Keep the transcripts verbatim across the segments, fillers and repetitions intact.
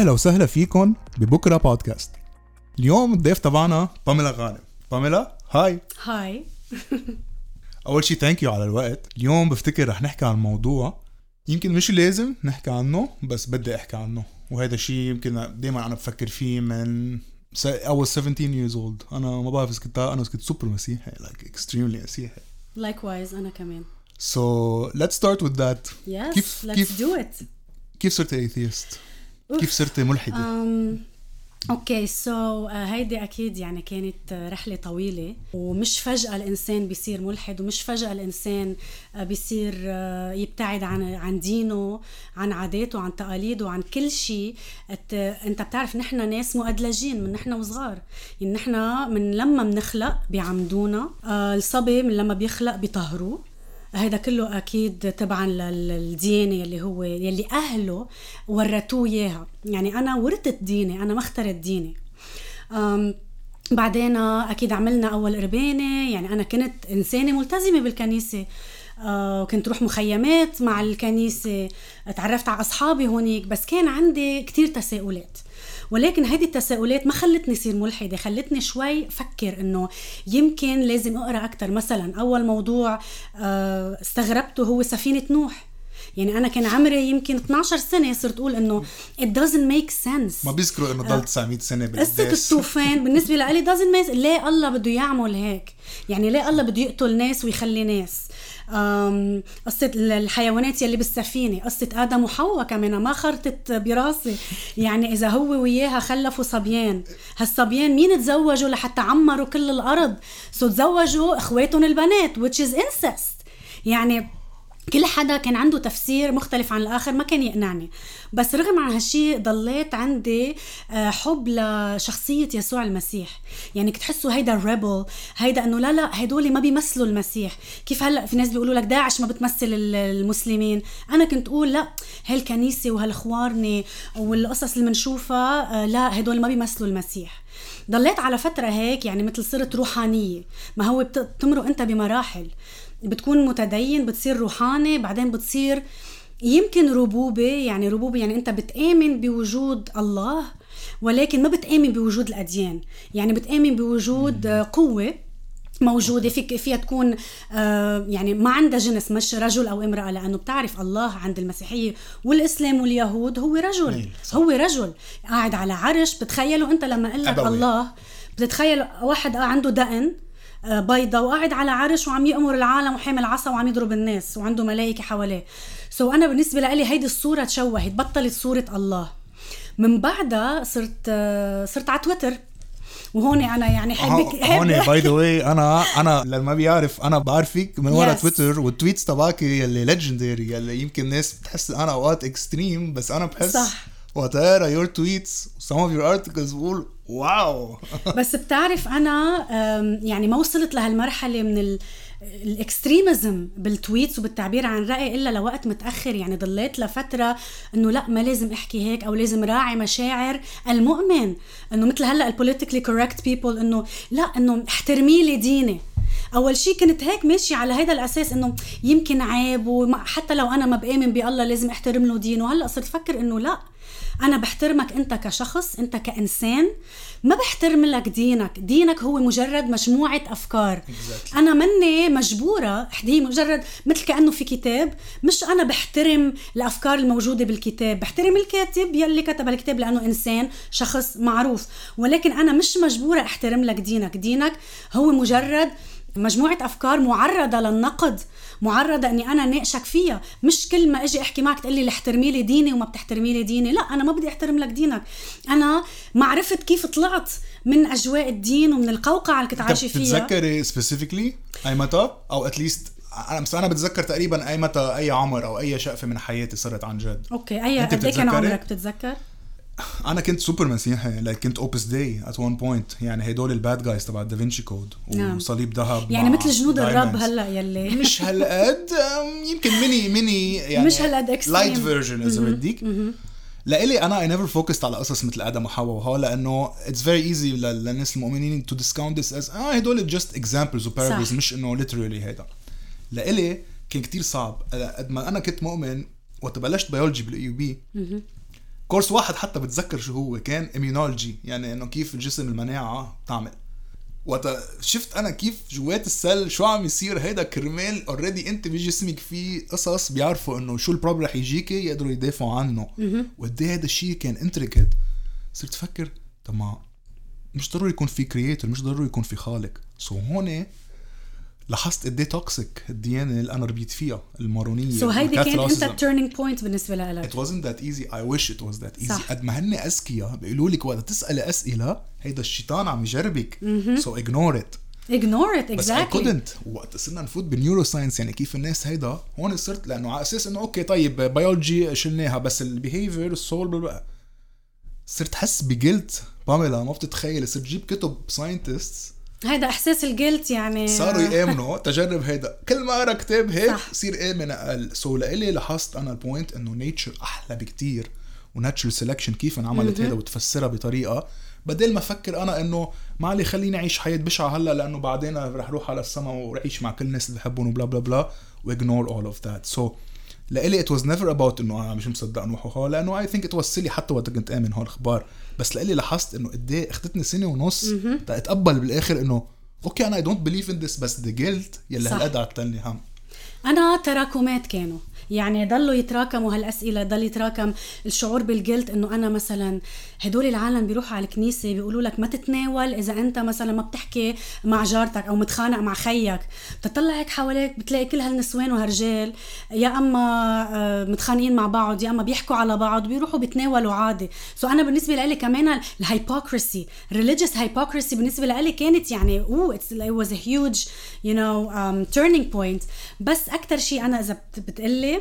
أهلا وسهلا فيكم ببكرة بودكاست. اليوم الضيف تبعنا باميلا غانم. باميلا هاي هاي أول شي thank you على الوقت. اليوم بفتكر رح نحكي عن موضوع يمكن مش لازم نحكي عنه بس بدي أحكي عنه، وهذا شي يمكن دايما أنا بفكر فيه من I was seventeen years old. أنا ما بعرف كنت أنا كنت سوبر مسيحي like extremely مسيحي. Likewise أنا كمان. So let's start with that. Yes كيف, let's كيف, do it. كيف صرت atheist؟ كيف صرت ملحدة؟ اوكي سو هيدي اكيد يعني كانت رحله طويله، ومش فجاه الانسان بيصير ملحد، ومش فجاه الانسان بيصير يبتعد عن عن دينه، عن عاداته، عن تقاليده، عن كل شيء. انت بتعرف نحن ناس مؤدلجين من نحن وصغار، يعني نحن من لما بنخلق بيعمدونا، الصبي من لما بيخلق بيطهروه. هذا كله اكيد طبعا للديانه اللي هو يلي اهله ورثوه اياها. يعني انا ورثت ديني، انا ما اخترت ديني. بعدين اكيد عملنا اول قربانه، يعني انا كنت انسانه ملتزمه بالكنيسه، وكنت روح مخيمات مع الكنيسه، تعرفت على اصحابي هونيك، بس كان عندي كتير تساؤلات. ولكن هذه التساؤلات ما خلتني صير ملحدة، خلتني شوي أفكر أنه يمكن لازم أقرأ أكتر. مثلا أول موضوع استغربته هو سفينة نوح. يعني أنا كان عمري يمكن twelve سنة صرت أقول أنه it doesn't make sense. ما بيذكروا أنه ضل nine hundred سنة بالقداس. قصة الطوفان بالنسبة لي doesn't make sense. ليه الله بده يعمل هيك؟ يعني ليه الله بده يقتل ناس ويخلي ناس؟ قصة الحيوانات يلي بالسفينة، قصة آدم وحواء كمان ما خرطت براسي. يعني إذا هو وياها خلفوا صبيان، هالصبيان مين تزوجوا لحتى عمروا كل الأرض؟ سو تزوجوا إخواتهم البنات which is incest. يعني كل حدا كان عنده تفسير مختلف عن الآخر، ما كان يقنعني. بس رغم عن هالشي ضليت عندي حب لشخصية يسوع المسيح. يعني كنت حسوا هيدا الريبل، هيدا أنه لا لا هيدولي ما بيمثلوا المسيح. كيف هلأ في ناس بيقولوا لك داعش ما بتمثل المسلمين، أنا كنت أقول لا، هالكنيسة وهالخوارني والقصص اللي منشوفها لا، هيدول ما بيمثلوا المسيح. ضليت على فترة هيك، يعني مثل صرت روحانية. ما هو بتمرق أنت بمراحل، بتكون متدين، بتصير روحاني، بعدين بتصير يمكن ربوبة. يعني ربوبة يعني أنت بتآمن بوجود الله، ولكن ما بتآمن بوجود الأديان. يعني بتآمن بوجود قوة موجودة فيك، فيها تكون يعني ما عندها جنس، مش رجل أو امرأة. لأنه بتعرف الله عند المسيحية والإسلام واليهود هو رجل، هو رجل قاعد على عرش. بتخيله أنت لما قلت الله، بتتخيل واحد عنده دقن بيضة وقاعد على عرش وعم يأمر العالم وحامل عصا وعم يضرب الناس وعنده ملائكة حواليه. سو so أنا بالنسبة لي هيدي الصورة تشوهت، بطلت صورة الله. من بعدها صرت صرت على تويتر، وهون أنا يعني حبك هون باي ذا واي. أنا أنا لما بيعرف أنا بعرفك من ورا yes. تويتر والتويتس تبعك اللي ليجندري، اللي يمكن الناس بتحس أنا أوقات إكستريم، بس أنا بحس صح. وترى your tweets some of your articles بقول واو. بس بتعرف أنا يعني ما وصلت لهالمرحلة من ال الاكستريمزم بالتويتس وبالتعبير عن رأي إلا لوقت متأخر. يعني ضليت لفترة أنه لا، ما لازم أحكي هيك، أو لازم راعي مشاعر المؤمن. أنه مثل هلأ البوليتيكلي كوركت بيبول، أنه لا، أنه احترمي لي ديني. أول شيء كنت هيك ماشي على هذا الأساس، أنه يمكن عيب، وحتى لو أنا ما بآمن بالله لازم احترم له دينه. هلأ صرت فكر أنه لا، أنا بحترمك أنت كشخص، أنت كإنسان، ما بحترم لك دينك. دينك هو مجرد مجموعة أفكار. exactly. أنا مني مجبورة، هي مجرد مثل كأنه في كتاب، مش أنا بحترم الأفكار الموجودة بالكتاب، بحترم الكاتب يلي كتب الكتاب لأنه إنسان، شخص معروف، ولكن أنا مش مجبورة أحترم لك دينك. دينك هو مجرد مجموعة أفكار معرضة للنقد، معرضة أني أنا ناقشك فيها. مش كل ما أجي أحكي معك تقلي احترمي لي ديني وما بتحترمي لي ديني. لا، أنا ما بدي أحترم لك دينك. أنا معرفة كيف طلعت من أجواء الدين ومن القوقعة اللي كنت عايشة فيها. تتذكري specifically أي متى، أو at least أنا بتذكر تقريبا أي متى، أي عمر أو أي شقفة من حياتي صارت عن جد. أوكي، أي قد إيه كان عمرك بتتذكر؟ أنا كنت سوبر مسيحي، like كنت Opus Dei at one point. يعني هيدول الباد جايز تبع دا فينشي كود وصليب ذهب، يعني مثل جنود الرب. هلا يلي مش هالقد، يمكن ميني ميني يعني مش هالقد لايت فيرجن إذا بدك. لإلي أنا I never focused على قصص مثل آدم وحواء وهو، لأنه it's very easy للناس المؤمنين to discount this as آه هيدول just examples و parables، مش إنه literally هيدا. لإلي كان كتير صعب قد ما أنا كنت مؤمن وتبلشت بيولوجي بالأيوبي. كورس واحد حتى بتذكر شو هو كان إميونولوجي، يعني إنه كيف الجسم المناعة بتعمل. وشفت أنا كيف جوات السل شو عم يصير هيدا كرمال already أنت بجسمك فيه قصص بيعرفوا إنه شو البروبلم رح يجيكي يقدروا يدافعوا عنه. وده هذا الشيء كان انتريكت. صرت أفكر تمام مش ضروري يكون في كرياتور، مش ضروري يكون في خالق. سو so هون لاحظت قد ايه توكسيك الديانه اللي انا ربيت فيها المارونيه. سو so هيدي كان انت التيرنينج بوينت بالنسبه لك. ات وازنت ذات ايزي، اي ويش ات واز ذات ايزي. قد ما هن اذكياء بيقولوا لك وقت تسالي اسئله هيدا الشيطان عم يجربك، سو اجنور ات اجنور ات اكزاكتلي. بس اي كودنت. وقت صرنا نفوت بالنيورو ساينس يعني كيف الناس هيدا هون صرت، لانه على اساس انه اوكي طيب بيولوجي شلناها بس البيهيفير السول، صرت حس بجلت باميلا ما بتتخيل. صرت جيب كتب ساينتستس، هيدا احساس الجلت يعني صاروا يامنوا تجرب هيدا، كل ما اقرا كتاب هيك صير امن اقل. سو لإلي لاحظت انا البوينت انه نيتشر احلى بكتير، وناتشرال سيلكشن كيف انعملت هيدا وتفسرها بطريقه، بدل ما افكر انا انه معلي خليني اعيش حياه بشعه هلا لانه بعدين رح اروح على السما وعيش مع كل الناس اللي بحبهم وبلا بلا بلا واجنور اول اوف ذات. سو لإلي it was never about إنه أنا مش مصدق نوحوها، لأنه I think it was silly حتى وقت كنت آمن هالخبار. بس لإلي لاحظت إنه قديه أخذتني سنة ونص تتقبل بالآخر إنه أوكي أنا I don't believe in this، بس the guilt يلي هالقد عتلني هم. أنا تراكمات كانوا يعني ضلوا يتراكموا هالأسئلة، ضل يتراكم الشعور بالجلد إنه أنا مثلا هدول العالم بيروحوا على الكنيسة بيقولوا لك ما تتناول إذا أنت مثلا ما بتحكي مع جارتك أو متخانق مع خيك، بتطلع هيك حواليك بتلاقي كل هالنسوان وهالرجال يا أما متخانقين مع بعض يا أما بيحكوا على بعض بيروحوا بيتناولوا عادي. سو أنا بالنسبة لي كمان الهايبوكريسي religious hypocrisy بالنسبة لي كانت يعني أوه it was a huge you know um, turning point. بس أكتر شيء أنا إذا بتقلي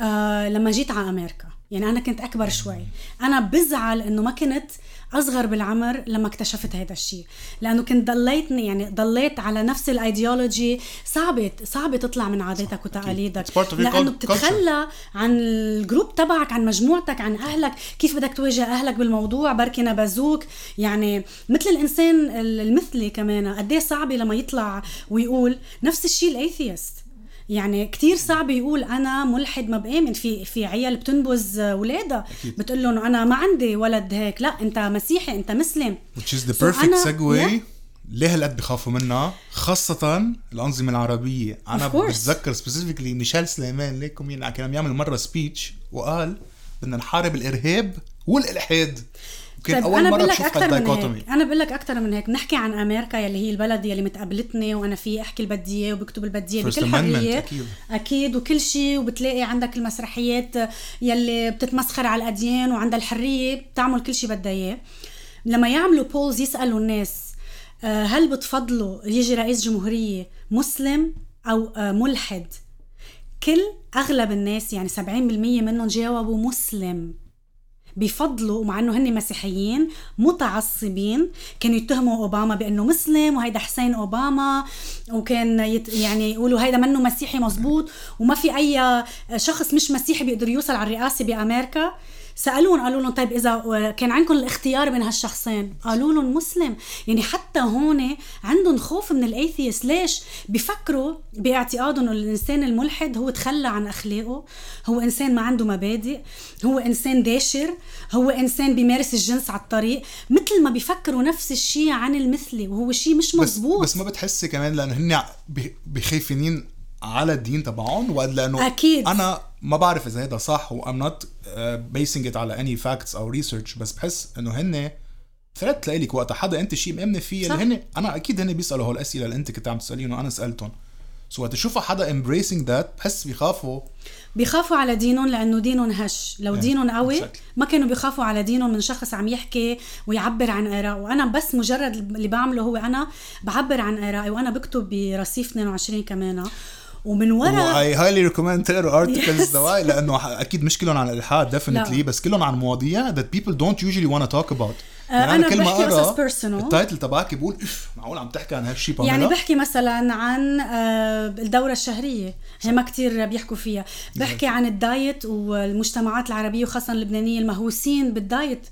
آه لما جيت على أمريكا، يعني أنا كنت أكبر شوي، أنا بزعل إنه ما كنت أصغر بالعمر لما اكتشفت هذا الشيء، لأنه كنت ضليتني يعني ضليت على نفس الأيديولوجي. صعبة صعبة تطلع من عاداتك وتقاليدك لأنه بتتخلى عن الجروب تبعك، عن مجموعتك، عن أهلك. كيف بدك تواجه أهلك بالموضوع؟ بركي نبازوك يعني مثل الإنسان المثلي كمان قديه صعبة لما يطلع ويقول نفس الشيء الأيثيست. يعني كتير صعب يقول أنا ملحد ما بآمن. في في عيال بتنبز ولادها بتقول له أنا ما عندي ولد هيك، لا أنت مسيحي أنت مسلم. which is the perfect so segue yeah. ليه هالقد بخافوا منها خاصة الأنظمة العربية؟ أنا بتذكر specifically ميشيل سليمان ليكم ينع كان يعمل مرة سبيتش وقال بدنا نحارب الإرهاب والإلحاد. طيب أنا بقول لك أكتر من هيك، أنا بقول لك أكتر من هيك نحكي عن أمريكا يلي هي البلد يلي متقابلتني وأنا فيه أحكي البدية وبكتب البدية بكل حرية أكيد. أكيد وكل شيء، وبتلاقي عندك المسرحيات يلي بتتمسخر على الأديان وعندها الحرية بتعمل كل شيء بدها إياه. لما يعملوا بولز يسألوا الناس هل بتفضلوا يجي رئيس جمهورية مسلم أو ملحد، كل أغلب الناس يعني سبعين بالمية منهم جاوبوا مسلم. بيفضلوا مع انه هن مسيحيين متعصبين، كانوا يتهموا اوباما بانه مسلم وهيدا حسين اوباما، وكان يت يعني يقولوا هيدا منه مسيحي مزبوط وما في اي شخص مش مسيحي بيقدر يوصل على الرئاسه بامريكا. سالون قالوا لهم طيب اذا كان عندكم الاختيار بين هالشخصين، قالوا لهم مسلم. يعني حتى هون عندهم خوف من الايثيست. ليش؟ بيفكروا باعتقادهم انه الانسان الملحد هو تخلى عن اخلاقه، هو انسان ما عنده مبادئ، هو انسان داشر، هو انسان بيمارس الجنس على الطريق، مثل ما بيفكروا نفس الشيء عن المثلي، وهو شيء مش مزبوط. بس, بس ما بتحسي كمان لانه هن بخايفين على الدين تبعهم، ولانه أكيد. انا ما بعرف اذا هذا صح وام نوت بيسنج على any facts او ريسيرش، بس بحس انه هن ثلاث لك وقت حدا انت شيء مامنه فيه اللي هن انا اكيد هن بيسالوا هالاسئله اللي انت كنت عم تسالينه وانا سالتهم. سو تشوفوا حدا embracing that بحس بيخافوا بيخافوا على دينهم لانه دينهم هش. لو دينهم قوي ما كانوا بيخافوا على دينهم من شخص عم يحكي ويعبر عن آراء. وانا بس مجرد اللي بعمله هو انا بعبر عن آراء، وانا بكتب برصيف اثنين وعشرين كمان، ومن وراء اي هايلي ريكومند تقروا ارتكلز دواي لانه اكيد مش كلهم عن الالحاد ديفينتلي، بس كلهم عن مواضيع that people don't usually want to talk about. يعني أنا كل ما أقرأ التايتل تبعك بقول إف معقول عم تحكي عن هالشي باميلا؟ يعني بحكي مثلا عن الدورة الشهرية هي ما كتير بيحكوا فيها، بحكي عن الدايت والمجتمعات العربية وخاصة اللبنانية المهووسين بالدايت.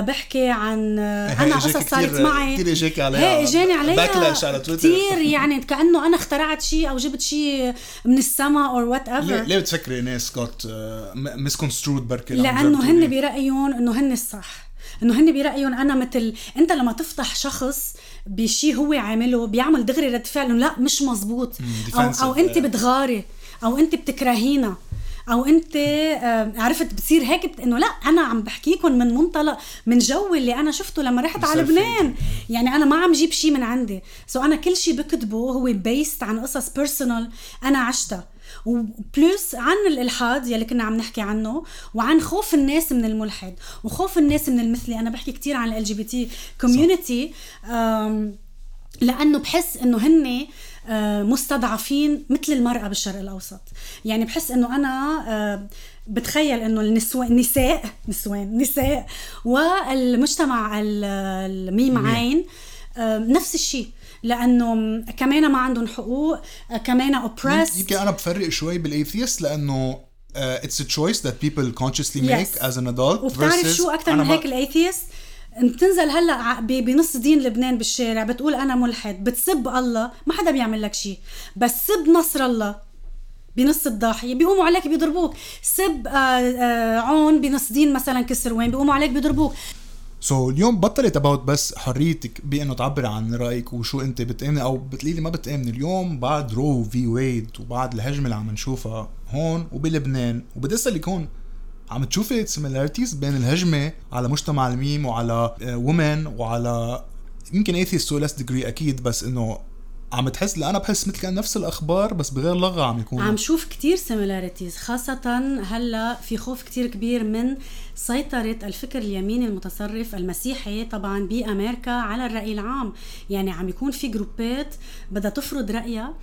بحكي عن انا قصص صارت معي كثير اجاك عليها هي اجاني عليها باكلاش على تويتر كثير يعني كانه انا اخترعت شيء او جبت شيء من السما اور وات ايفر. ليه بتفكري ناس كوت مسكونسترود بركي لانه هن برايهم انه هن الصح، انه هن برايهم انا مثل انت لما تفتح شخص بشيء هو عامله بيعمل دغري رد فعل لا مش مزبوط او او انت بتغاري او انت بتكرهينا او انت عرفت بتصير هيك انه لا انا عم بحكيكم من منطلق من جو اللي انا شفته لما رحت على لبنان. يعني انا ما عم جيب شيء من عندي سو so انا كل شيء بكتبه هو بيست عن قصص بيرسونال انا عشتها وبلس عن الالحاد يلي كنا عم نحكي عنه وعن خوف الناس من الملحد وخوف الناس من المثلي. انا بحكي كتير عن ال إل جي بي تي كوميونيتي لانه بحس انه هن مستضعفين مثل المرأة بالشرق الأوسط. يعني بحس إنه أنا بتخيل إنه النسوة النساء نسوان نساء والمجتمع الميم عين نفس الشيء لأنه كمان ما عندهم حقوق كمان oppressed. يمكن أنا بفرق شوي بالأيثيست لأنه it's a choice that people consciously make yes. as an adult. وبتعرف شو أكتر من هيك الأيثيست بتنزل هلا بنص دين لبنان بالشارع بتقول انا ملحد بتسب الله ما حدا بيعمل لك شيء بس سب نصر الله بنص الضاحيه بيقوموا عليك بيضربوك سب عون بنص دين مثلا كسروان بيقوموا عليك بيضربوك. سو so, اليوم بطلت about بس حريتك بانه تعبر عن رايك وشو انت بتامني او بتقلي ما بتامني. اليوم بعد رو في ويد وبعد الهجمه اللي عم نشوفها هون وبلبنان وبدي اسالك هون عم تشوفي similarities بين الهجمة على مجتمع الميم وعلى women وعلى يمكن atheist to a less degree أكيد بس إنه عم تحس لأنا بحس مثل كأن نفس الأخبار بس بغير لغة عم يكون عم شوف كتير similarities خاصة هلأ في خوف كتير كبير من سيطرة الفكر اليميني المتطرف المسيحي طبعا بأمريكا على الرأي العام. يعني عم يكون في جروبات بدها تفرض رأيها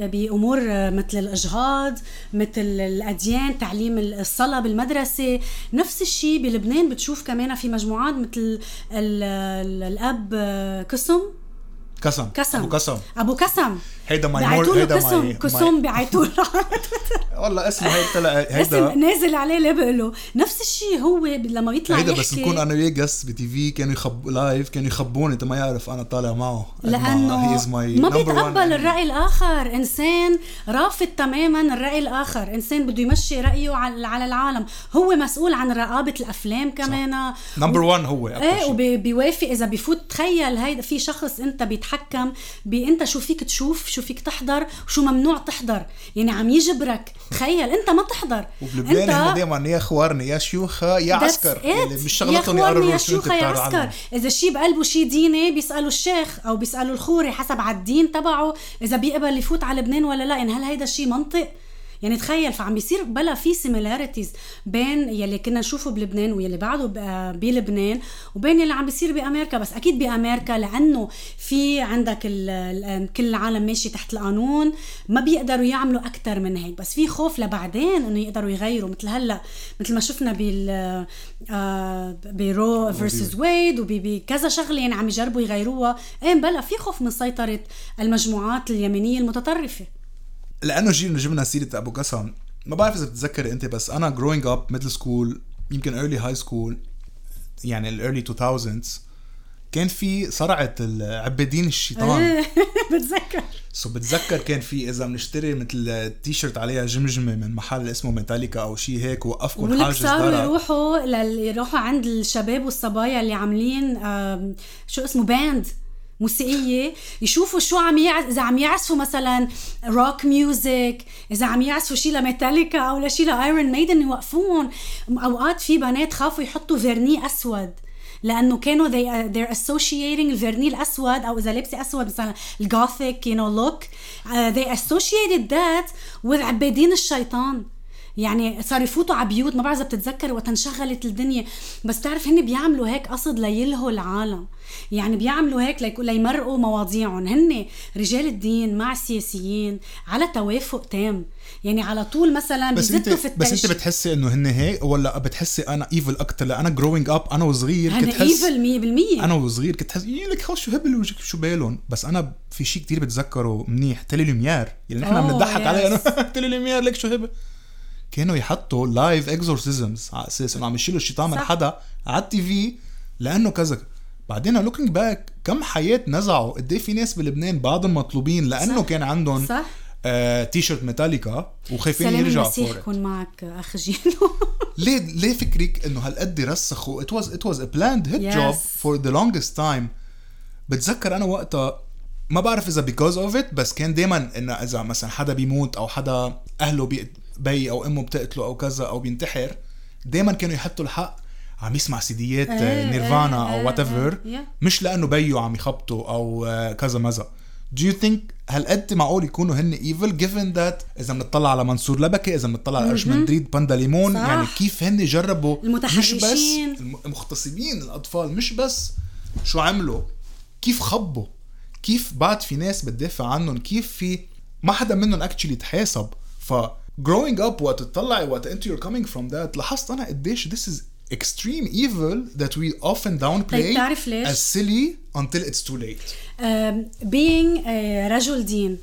بأمور مثل الإجهاض مثل الأديان تعليم الصلاة بالمدرسة. نفس الشيء بلبنان بتشوف كمان في مجموعات مثل الأب قسم قسم قسم ابو قسم ابو قسم هيدا ماي مول هيدا ماي قسم بعيطول والله اسمه هيدا طلع هيدا نازل عليه ليه بقوله نفس الشيء هو لما بيطلع هيدا بس نكون انا وياه جس بي تي في كانوا يخب لايف كانوا يخبوني انت ما يعرف انا طالع معه لانه ما بيتقبل الراي الاخر. انسان رافض تماما الراي الاخر انسان بده يمشي رايه على العالم هو مسؤول عن رقابه الافلام كمان نمبر واحد هو ايه وبيوافق اذا بفوت. تخيل هيدا في شخص انت حكم بانت شو فيك تشوف شو فيك تحضر وشو ممنوع تحضر. يعني عم يجبرك تخيل انت ما تحضر وبلبنان انت دائما يا اخوارني يا شيوخه يا عسكر اللي مش شغلتهم يقرروا شو انت بتعرف عنه. اذا شيء بقلبه شيء ديني بيسالوا الشيخ او بيسالوا الخوري حسب على الدين تبعه اذا بيقبل يفوت على لبنان ولا لا. يعني هل هيدا شيء منطق؟ يعني تخيل. فعم بيصير بلا في similarities بين يلي كنا نشوفه بلبنان ويلي بعده بلبنان وبين يلي عم بيصير بأمريكا. بس أكيد بأمريكا لأنه في عندك كل العالم ماشي تحت القانون ما بيقدروا يعملوا أكتر من هيك بس في خوف لبعدين أنه يقدروا يغيروا مثل هلأ مثل ما شفنا بال برو versus ويد وبكذا شغلين يعني عم يجربوا يغيروها. إيه بلا في خوف من سيطرة المجموعات اليمينية المتطرفة. لأنه جينا جبنا سيرة أبو قسم ما بعرف إذا بتتذكر أنت بس أنا growing up middle school يمكن early high school يعني ال early two thousands كان في صرعة العبادين الشيطان بتذكر سو بتذكر كان في إذا بنشتري مثل تيشرت عليها جمجمة من محل اسمه ميتاليكا أو شيء هيك وقفكم حاجز دارة ولك صاروا يروحوا يروحوا عند الشباب والصبايا اللي عاملين شو اسمه باند موسيقية يشوفوا شو عم يعزف إذا عم يعزفوا مثلا روك ميوزك إذا عم يعزفوا شي لميتاليكا أو لشي لأيرون ميدن يوقفون. أوقات في بنات خافوا يحطوا فيرني أسود لأنه كانوا they they're associating الفيرني الأسود أو إذا لبسي أسود مثلا الغوثيك you know look uh, they associated that with عبادين الشيطان. يعني صار يفوتوا على بيوت ما بعرف اذا بتتذكر وتنشغلت الدنيا بس تعرف هن بيعملوا هيك قصد ليلهوا العالم. يعني بيعملوا هيك ليمرقوا مواضيعهم هن رجال الدين مع السياسيين على توافق تام. يعني على طول مثلا بيزتوا في التشكيل. بس انت بتحسي انه هن هيك ولا بتحسي انا ايفل اكتر؟ لأنا growing up انا وصغير كنت حس ايفل مية بالمية انا وصغير كنت حس لك خلص شو هبل وجهك شو بالهم. بس انا في شيء كتير بتذكره منيح تلي لوميار يعني احنا بنضحك عليه تلي لوميار لك شو هبل كانوا يحطوا لايف اكزورسيزمز على اساس انه عم يشيلوا الشيطان من حدا على التي في لانه كذا. بعدين لوكينج باك كم حياة نزعوا. قد ايه في ناس بلبنان بعض المطلوبين لانه صح. كان عندهم صح. آه، تيشرت ميتاليكا وخايفين يرجعوا فورا. سلام يكون معك أخ جينو. ليه ليه فكرك إنه هالقد رسخوا؟ it was it was a planned hit yes. job for the longest time. بتذكر أنا وقتها ما بعرف إذا because of it بس كان دايما إنه إذا مثلا حدا بيموت أو حدا أهله بي, بي أو أمه بتقتله أو كذا أو بينتحر دايما كانوا يحطوا الحق عم يسمع سيديات آه نيرفانا آه أو whatever آه آه. مش لأنه بيه عم يخبطه أو كذا مزا. Do you think هالقد معقول يكونوا هن evil given that إذا منطلع على منصور لبكي إذا منطلع على أرجمندريد باندا ليمون صح. يعني كيف هن جربوا مش بس المغتصبين الأطفال مش بس شو عملوا كيف خبوا كيف بعد في ناس بتدافع عنهم كيف في ما حدا منهم actually تحاسب. ف growing up وقت تطلعي وقت انتو you're coming from that لاحظت أنا قديش this is extreme evil that we often downplay as silly until it's too late. Being a رجل دين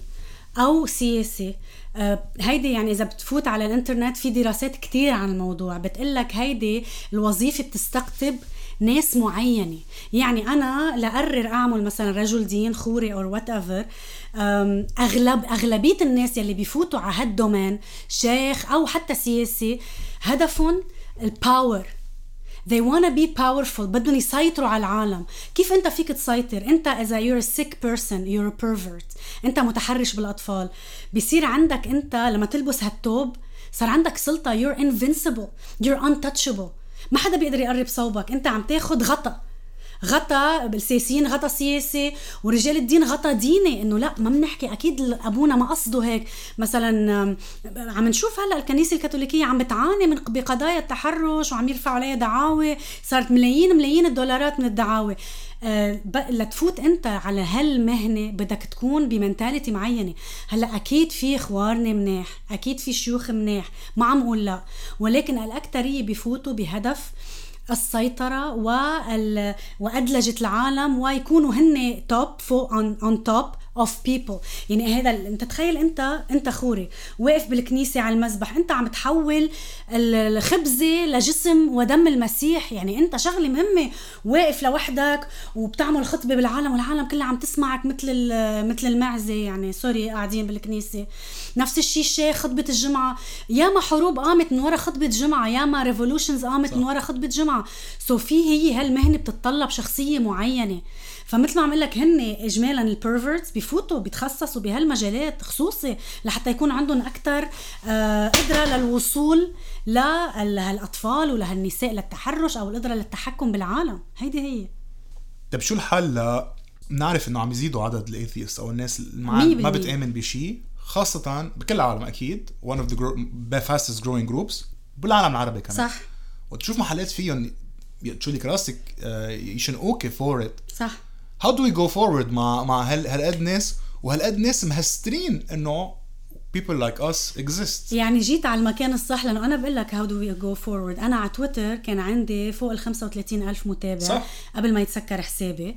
أو سياسي هيدي يعني إذا بتفوت على الانترنت في دراسات كتير عن الموضوع بتقلك هيدي الوظيفة بتستقطب ناس معينة. يعني أنا لأقرر أعمل مثلا رجل دين خوري أو whatever أغلب أغلبية الناس يلي بيفوتوا على هالدومين شيخ أو حتى سياسي هدفهم الباور. They want to be powerful. بدهم يسيطروا على العالم. كيف أنت فيك تسيطر؟ أنت إذا you're a sick person, you're a pervert. أنت متحرش بالأطفال. بيصير عندك أنت لما تلبس هالتوب صار عندك سلطة. You're invincible. You're untouchable. ما حدا بيقدر يقرب صوبك. أنت عم تاخد غطاء. غطاء بالسياسيين غطاء سياسي ورجال الدين غطاء ديني. إنه لا ما بنحكي أكيد أبونا ما قصده هيك. مثلا عم نشوف هلأ الكنيسة الكاثوليكية عم بتعاني من بقضايا التحرش وعم يرفعوا عليها دعاوى صارت ملايين ملايين الدولارات من الدعاوى. أه لتفوت أنت على هالمهنة بدك تكون بمنتاليتي معينة. هلأ أكيد في إخوارنا مناح أكيد في شيوخ مناح ما عم أقول لا ولكن الأكترية بيفوتوا بهدف السيطرة وال... وأدلجة العالم ويكونوا هن top for on on top of people. يعني هذا أنت تخيل أنت أنت خوري واقف بالكنيسة على المذبح أنت عم تحول الخبزة لجسم ودم المسيح. يعني أنت شغلة مهمة واقف لوحدك وبتعمل خطبة بالعالم والعالم كلها عم تسمعك مثل مثل المعزة. يعني سوري قاعدين بالكنيسة نفس الشيء الشيخ خطبة الجمعة يا ما حروب قامت من وراء خطبة جمعة يا ما revolutions قامت من وراء خطبة جمعة. سو في هي هالمهنة بتتطلب شخصية معينة. فمثل ما عم قلك هن إجمالا البيرفيرتس بيفوتوا بيتخصصوا بهالمجالات خصوصي لحتى يكون عندهم أكتر قدرة للوصول لهالأطفال ولهالنساء للتحرش أو القدرة للتحكم بالعالم. هيدي هي. طب شو الحل؟ نعرف إنه عم يزيدوا عدد الأيثيست أو الناس ما بتآمن بشي خاصة بكل العالم أكيد one of the fastest growing groups بالعالم العربي كمان صح. وتشوف محلات فيهم يقتشولك راسك يشنقوك for it صح. how do we go forward مع, مع هال, هالقد ناس وهالقد ناس مهسترين انه people like us exist. يعني جيت على المكان الصح لانه انا بقول لك how do we go forward. انا على تويتر كان عندي فوق ال خمسة وثلاثين ألف متابع صح. قبل ما يتسكر حسابي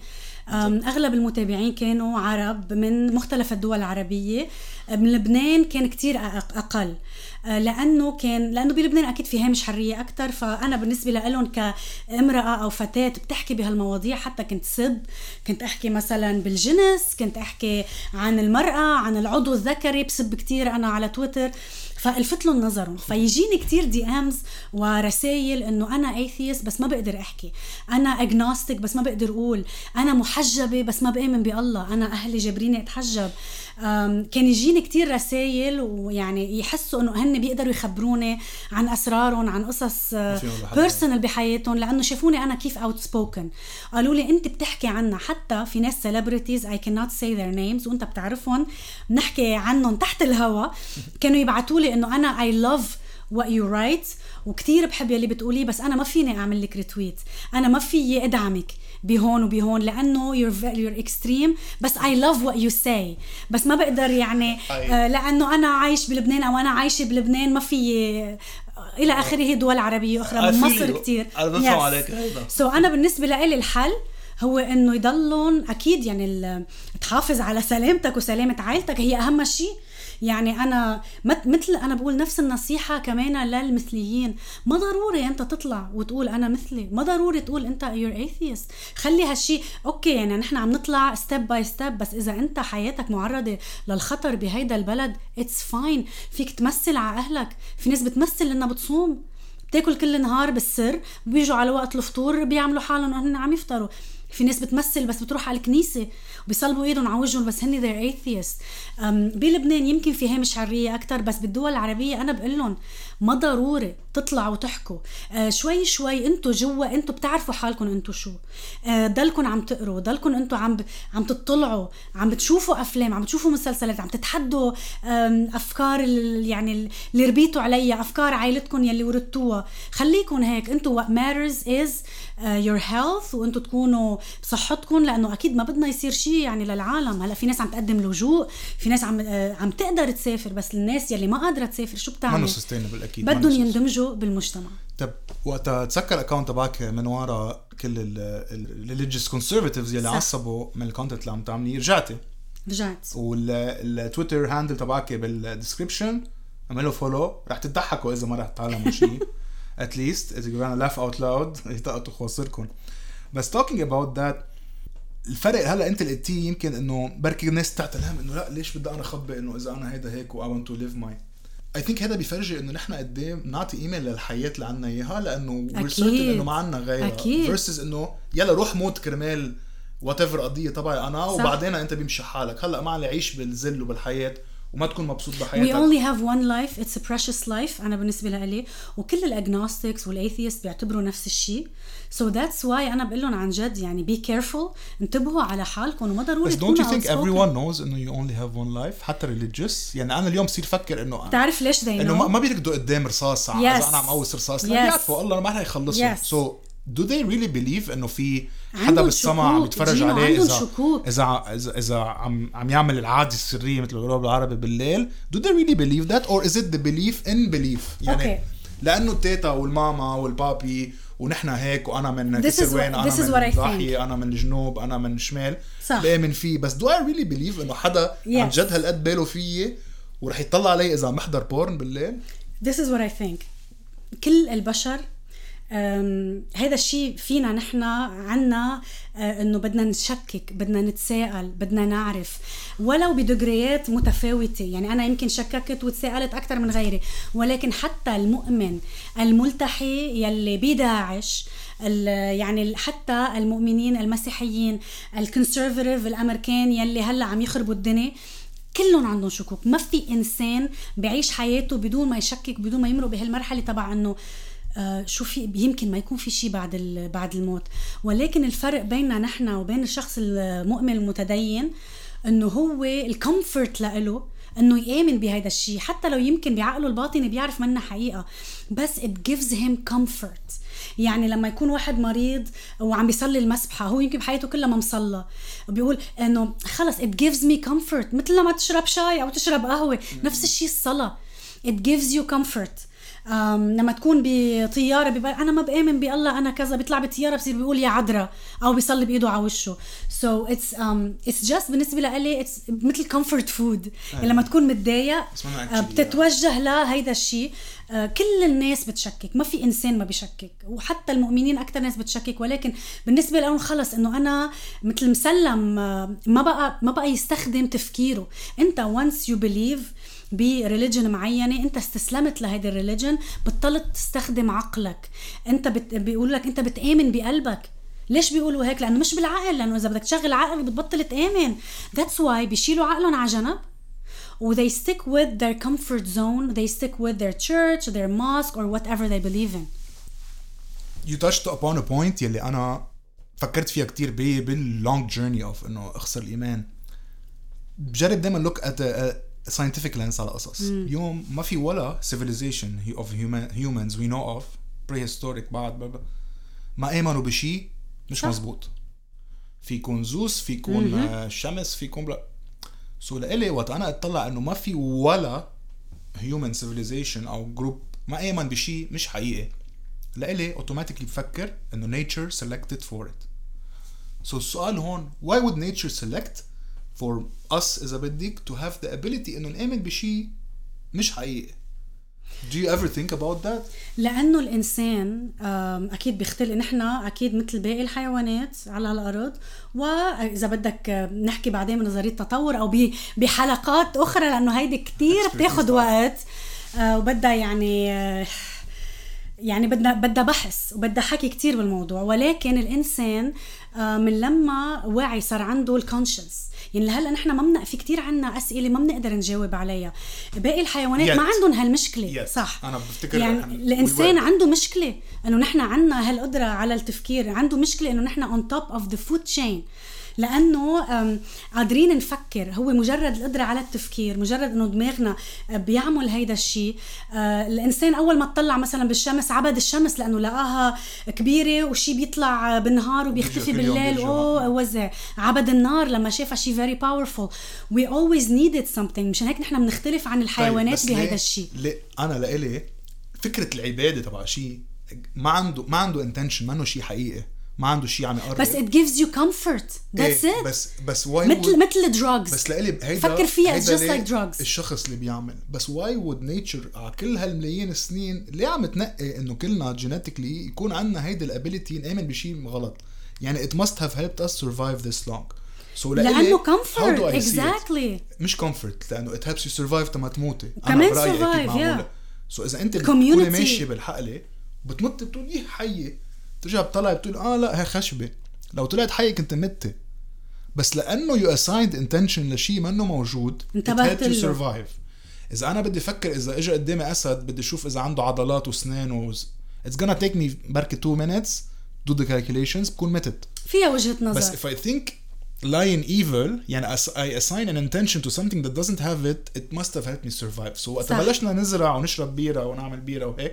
أغلب المتابعين كانوا عرب من مختلف الدول العربية. من لبنان كان كتير أقل لأنه كان لأنه بلبنان أكيد في هامش حرية أكتر. فأنا بالنسبة لهم كامرأة أو فتاة بتحكي بهالمواضيع حتى كنت سب كنت أحكي مثلا بالجنس كنت أحكي عن المرأة عن العضو الذكري بسب كتير أنا على تويتر فالفت لهم نظرهم. فيجيني كتير دي امز ورسائل انه انا ايثيست بس ما بقدر احكي انا اجنوستيك بس ما بقدر اقول انا محجبه بس ما بامن بالله انا اهلي جبريني اتحجب. كان يجيني كتير رسائل ويعني يحسوا انه هن بيقدروا يخبروني عن اسرارهم عن قصص بيرسونال بحياتهم لانه شافوني انا كيف اوت سبوكن. قالوا لي انت بتحكي عنا حتى في ناس سيلبرتيز اي كانوت سي ذير نيمز وانت بتعرفهم بنحكي عنهم تحت الهواء كانوا يبعتوا إنه أنا I love what you write وكتير بحب يلي بتقوليه بس أنا ما فيني أعمل لك ريتويت أنا ما فيي أدعمك بهون وبهون لأنه you're, you're extreme بس I love what you say بس ما بقدر يعني آه لأنه أنا عايش بلبنان أو أنا عايشة بلبنان ما فيي إلى آخره دول عربية أخرى من مصر كتير. أنا بفهم عليك هيدا. so أنا بالنسبة لي الحل هو إنه يضلون أكيد يعني تحافظ على سلامتك وسلامة عائلتك هي أهم شيء. يعني أنا مثل أنا بقول نفس النصيحة كمان للمثليين، ما ضروري أنت تطلع وتقول أنا مثلي، ما ضروري تقول أنت you're atheist. خلي هالشي أوكي، يعني نحن عم نطلع step by step، بس إذا أنت حياتك معرضة للخطر بهيدا البلد it's fine، فيك تمثل على أهلك. في ناس بتمثل لأنها بتصوم، بتاكل كل نهار بالسر، بيجوا على وقت الفطور بيعملوا حالهم أنهم عم يفطروا. في ناس بتمثل بس بتروح على الكنيسة وبيصلبوا ايدهم على وجههم بس هني they're atheists. بلبنان يمكن في هامش حرية أكتر، بس بالدول العربية أنا بقلهم ما ضروري تطلعوا وتحكوا. آه شوي شوي انتوا جوا انتوا بتعرفوا حالكم انتوا شو. آه ضلكم عم تقروا، ضلكم انتوا عم ب... عم تطلعوا، عم بتشوفوا أفلام، عم بتشوفوا مسلسلات، عم تتحدوا أفكار ال... يعني اللي ربيتوا عليها، أفكار عائلتكم يلي وردتوها. خليكم هيك انتوا. what matters is your health، وانتوا تكونوا بصحتكم، لأنه أكيد ما بدنا يصير شيء يعني للعالم. هلأ في ناس عم تقدم لجوء، في ناس عم عم تقدر تسافر، بس الناس يلي ما قادرة تسافر شو بتعمل؟ بدهم يندمجوا بالمجتمع. طب وقتها تسكر اكاونت تبعك من ورا كل الريليجيوس كونسرفاتيفز يلي عصبوا من الكونتنت اللي عم تعمليه، رجعتي رجعت والتويتر هاندل تبعك بالديسكريبشن اعملوا فولو، رح تضحكوا اذا ما رح تعلموا شيء اتليست اذا بدنا laugh out loud يطقطوا خواصركم. بس talking about that، الفرق هلا انت اللي قلتيه يمكن انه بركي الناس تعتلهم انه لا ليش بدي انا اخبي انه اذا انا هيدا هيك و I want to live my. I think هذا بيفرجي انه نحن قدام نعطي ايميل للحياة اللي عنا اياها، لانه we're certain انه ما عنا غيرها، versus انه يلا روح موت كرمال whatever قضية طبعي انا، وبعدين انت بيمشي حالك. هلا ما علي عيش بالذل وبالحياة وما تكون مبسوط بحياتك. We only have one life, it's a precious life. أنا بالنسبة لي وكل الأجنوستيكس والأيثيست بيعتبروا نفس الشيء. So that's why أنا بقولهم عن جد يعني be careful، انتبهوا على حالكم وما ضروري تكونوا. But don't you think everyone knows إنه you only have one life حتى religious؟ يعني أنا اليوم صير فكر إنه. تعرف ليش دايما؟ إنه ما بيركضوا قدام رصاص. Yes. إذا أنا عم أوصل رصاص. Yes. يعرفوا الله ما رح يخلصوا. Yes. So do they really believe إنه في حدا بالسماء عم يتفرج عليه إذا, إذا إذا إذا عم عم يعمل العادة السرية مثل الغراب العربي بالليل؟ do they really believe that or is it the belief in belief؟ يعني okay. لأنه التيتا والماما والبابي ونحن هيك وأنا من كسروان، أنا من ضاحية، أنا من الجنوب، أنا من الشمال، بآمن فيه. بس do I really believe إنه حدا yes. عن جد هالقد باله فيه ورح يطلع علي إذا عم يحضر بورن بالليل؟ this is what I think. كل البشر هذا الشيء فينا نحن عنا، انه بدنا نشكك، بدنا نتساءل، بدنا نعرف ولو بدجريات متفاوتة. يعني انا يمكن شككت وتساءلت اكثر من غيري، ولكن حتى المؤمن الملتحي يلي بداعش، يعني حتى المؤمنين المسيحيين الكونسرفاتيف الامريكان يلي هلا عم يخربوا الدنيا، كلهم عندهم شكوك. ما في انسان بيعيش حياته بدون ما يشكك، بدون ما يمر بهالمرحلة تبع انه آه شو في يمكن ما يكون في شيء بعد بعد الموت. ولكن الفرق بيننا نحن وبين الشخص المؤمن المتدين انه هو الكومفورت لإله انه يآمن بهذا الشيء، حتى لو يمكن بعقله الباطني بيعرف منه حقيقة، بس it gives him comfort. يعني لما يكون واحد مريض وعم بيصلي المسبحة، هو يمكن بحياته كلها ما مصلى، بيقول انه خلص it gives me comfort. مثل لما تشرب شاي او تشرب قهوة، نفس الشيء الصلاة it gives you comfort. أم لما تكون بطيارة بيقول أنا ما بآمن بالله أنا كذا، بيطلع بطيارة بصير بيقول يا عذرا أو بيصلي بإيده على وشه. so it's um it's just بالنسبة لي it's مثل comfort food. آه. لما تكون متضايق بتتوجه لهيدا الشيء. آه كل الناس بتشكك، ما في إنسان ما بيشكك، وحتى المؤمنين أكتر ناس بتشكك. ولكن بالنسبة لهم خلص إنه أنا مثل مسلم، آه ما بقى ما بقى يستخدم تفكيره. أنت once you believe بريليجن معينة، انت استسلمت لهيدي الريليجن، بطلت تستخدم عقلك. انت بت... بيقول لك انت بتآمن بقلبك. ليش بيقولوا هيك؟ لانه مش بالعقل، لانه اذا بدك تشغل عقل بتبطل تآمن. that's why بيشيلوا عقلهم على جنب و they stick with their comfort zone, they stick with their church, their mosque or whatever they believe in. you touched upon a point يلي انا فكرت فيها كتير بي بالlong journey of انه اخسر الايمان. بجرب دايما look at a scientific lens على قصص. اليوم ما في ولا civilization of human, humans we know of prehistoric بعد ما آمنوا بشيء مش مزبوط. فيكون زوس، فيكون الشمس، فيكون بلا. سو لإلي وقت أنا أتطلع إنه ما في ولا human civilization أو group ما آمن بشيء مش حقيقي، لإلي automatically بفكر إنه nature selected for it. سو so السؤال هون why would nature select for us إذا بدك to have the ability إنه نآمن بشيء مش حقيقي. Do you ever think about that? لأنه الإنسان أكيد بيختلق. نحن أكيد مثل باقي الحيوانات على الأرض, وإذا بدك نحكي بعدين من نظرية التطور أو بحلقات أخرى, لأنه هيدي كتير بتاخد وقت وبدأ يعني يعني بدنا بدها بحث وبدها حكي كتير بالموضوع. ولكن الإنسان من لما وعي صار عنده الكونشنس, يعني لهلا نحن ما بنقف في كتير عنا أسئلة ما بنقدر نجاوب عليها. باقي الحيوانات ما عندهم هالمشكلة, صح؟ أنا بفتكر يعني الإنسان عنده مشكلة إنه نحن عنا هالقدرة على التفكير, عنده مشكلة إنه نحن on top of the food chain, لأنه قادرين نفكر. هو مجرد القدرة على التفكير, مجرد أنه دماغنا بيعمل هيدا الشيء. الإنسان أول ما تطلع مثلا بالشمس عبد الشمس لأنه لقاها كبيرة, وشي بيطلع بالنهار وبيختفي بالليل, ووزع عبد النار لما شافها شي very powerful. We always needed something. مشان هيك نحن بنختلف عن الحيوانات بهيدا الشيء. أنا لقلي فكرة العبادة تبع شيء ما عنده ما عنده intention, ما انه شيء حقيقي, ما عنده شيء عم يقرب, بس it gives you comfort that's إيه. it بس بس مثل مثل drugs, بس لقلب هيدا فكر فيها it's just like drugs. الشخص اللي بيعمل بس why would nature على كل هالملايين السنين ليه عم تنقي انه كلنا جيناتيكلي يكون عندنا هيدا الابيليتي نعمل بشيء غلط؟ يعني it must have helped us survive this long. So لأنه comfort exactly مش comfort, لأنه it helps you survive تما تموتي. أنا برأيي هيك معمولة. yeah. So إذا أنت بتكون ماشي بالحقلة بتموت بتقول إيه حية, ترجع بطلع بتقول آه لا هي خشبة, لو طلعت حية كنت متة. بس لأنه you assigned intention لشيء منه موجود it had to survive. إذا أنا بدي أفكر إذا إجا قدامي أسد بدي أشوف إذا عنده عضلات وسنان ووز, it's gonna take me بركة two minutes do the calculations, بكون متت. فيها وجهة نظر. بس if I think lying evil, يعني I assign an intention to something that doesn't have it, it must have helped me survive. So أتبلشنا نزرع ونشرب بيرة ونعمل بيرة وهي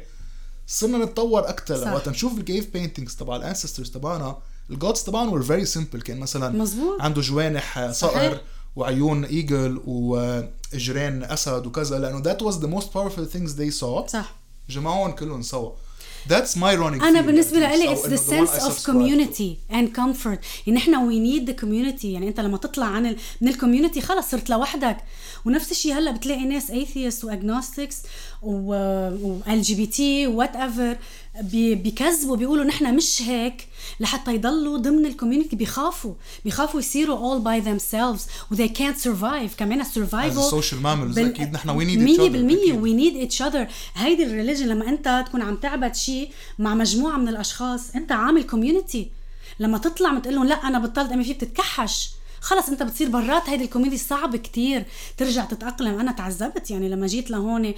صرنا نتطور أكتر. وقت نشوف الكيف بينتينجز تبع الانسسترز تبعنا, الجودز تبعنا were very simple. كان مثلا مزبوط. عنده جوانح صقر وعيون ايجل وجرين أسد وكذا, لأنه that was the most powerful things they saw. صح. جمعون كلهم سوا. That's my ironic. أنا بالنسبة لي it's the sense of community and comfort. يعني إحنا we need the community. يعني أنت لما تطلع عن ال من الكوميونيتي خلاص صرت لوحدك. ونفس الشيء هلا بتلاقي ناس atheists وagnostics و إل جي بي تي whatever بيكذبوا بيقولوا نحن مش هيك, لحتى يضلوا ضمن الكوميونيتي. بيخافوا بيخافوا يصيروا all by themselves و they can't survive. كمان survival social mammals أكيد نحن we need each other. مية بالمية we need each other. هيدي الريليجن لما أنت تكون عم تعبد شيء مع مجموعة من الأشخاص أنت عامل كوميونيتي, لما تطلع متقلهم لا أنا بطلت أمي فيك تتكحش, خلص انت بتصير برات هيدي الكوميدي. صعب كتير ترجع تتأقلم. انا تعذبت يعني لما جيت لهون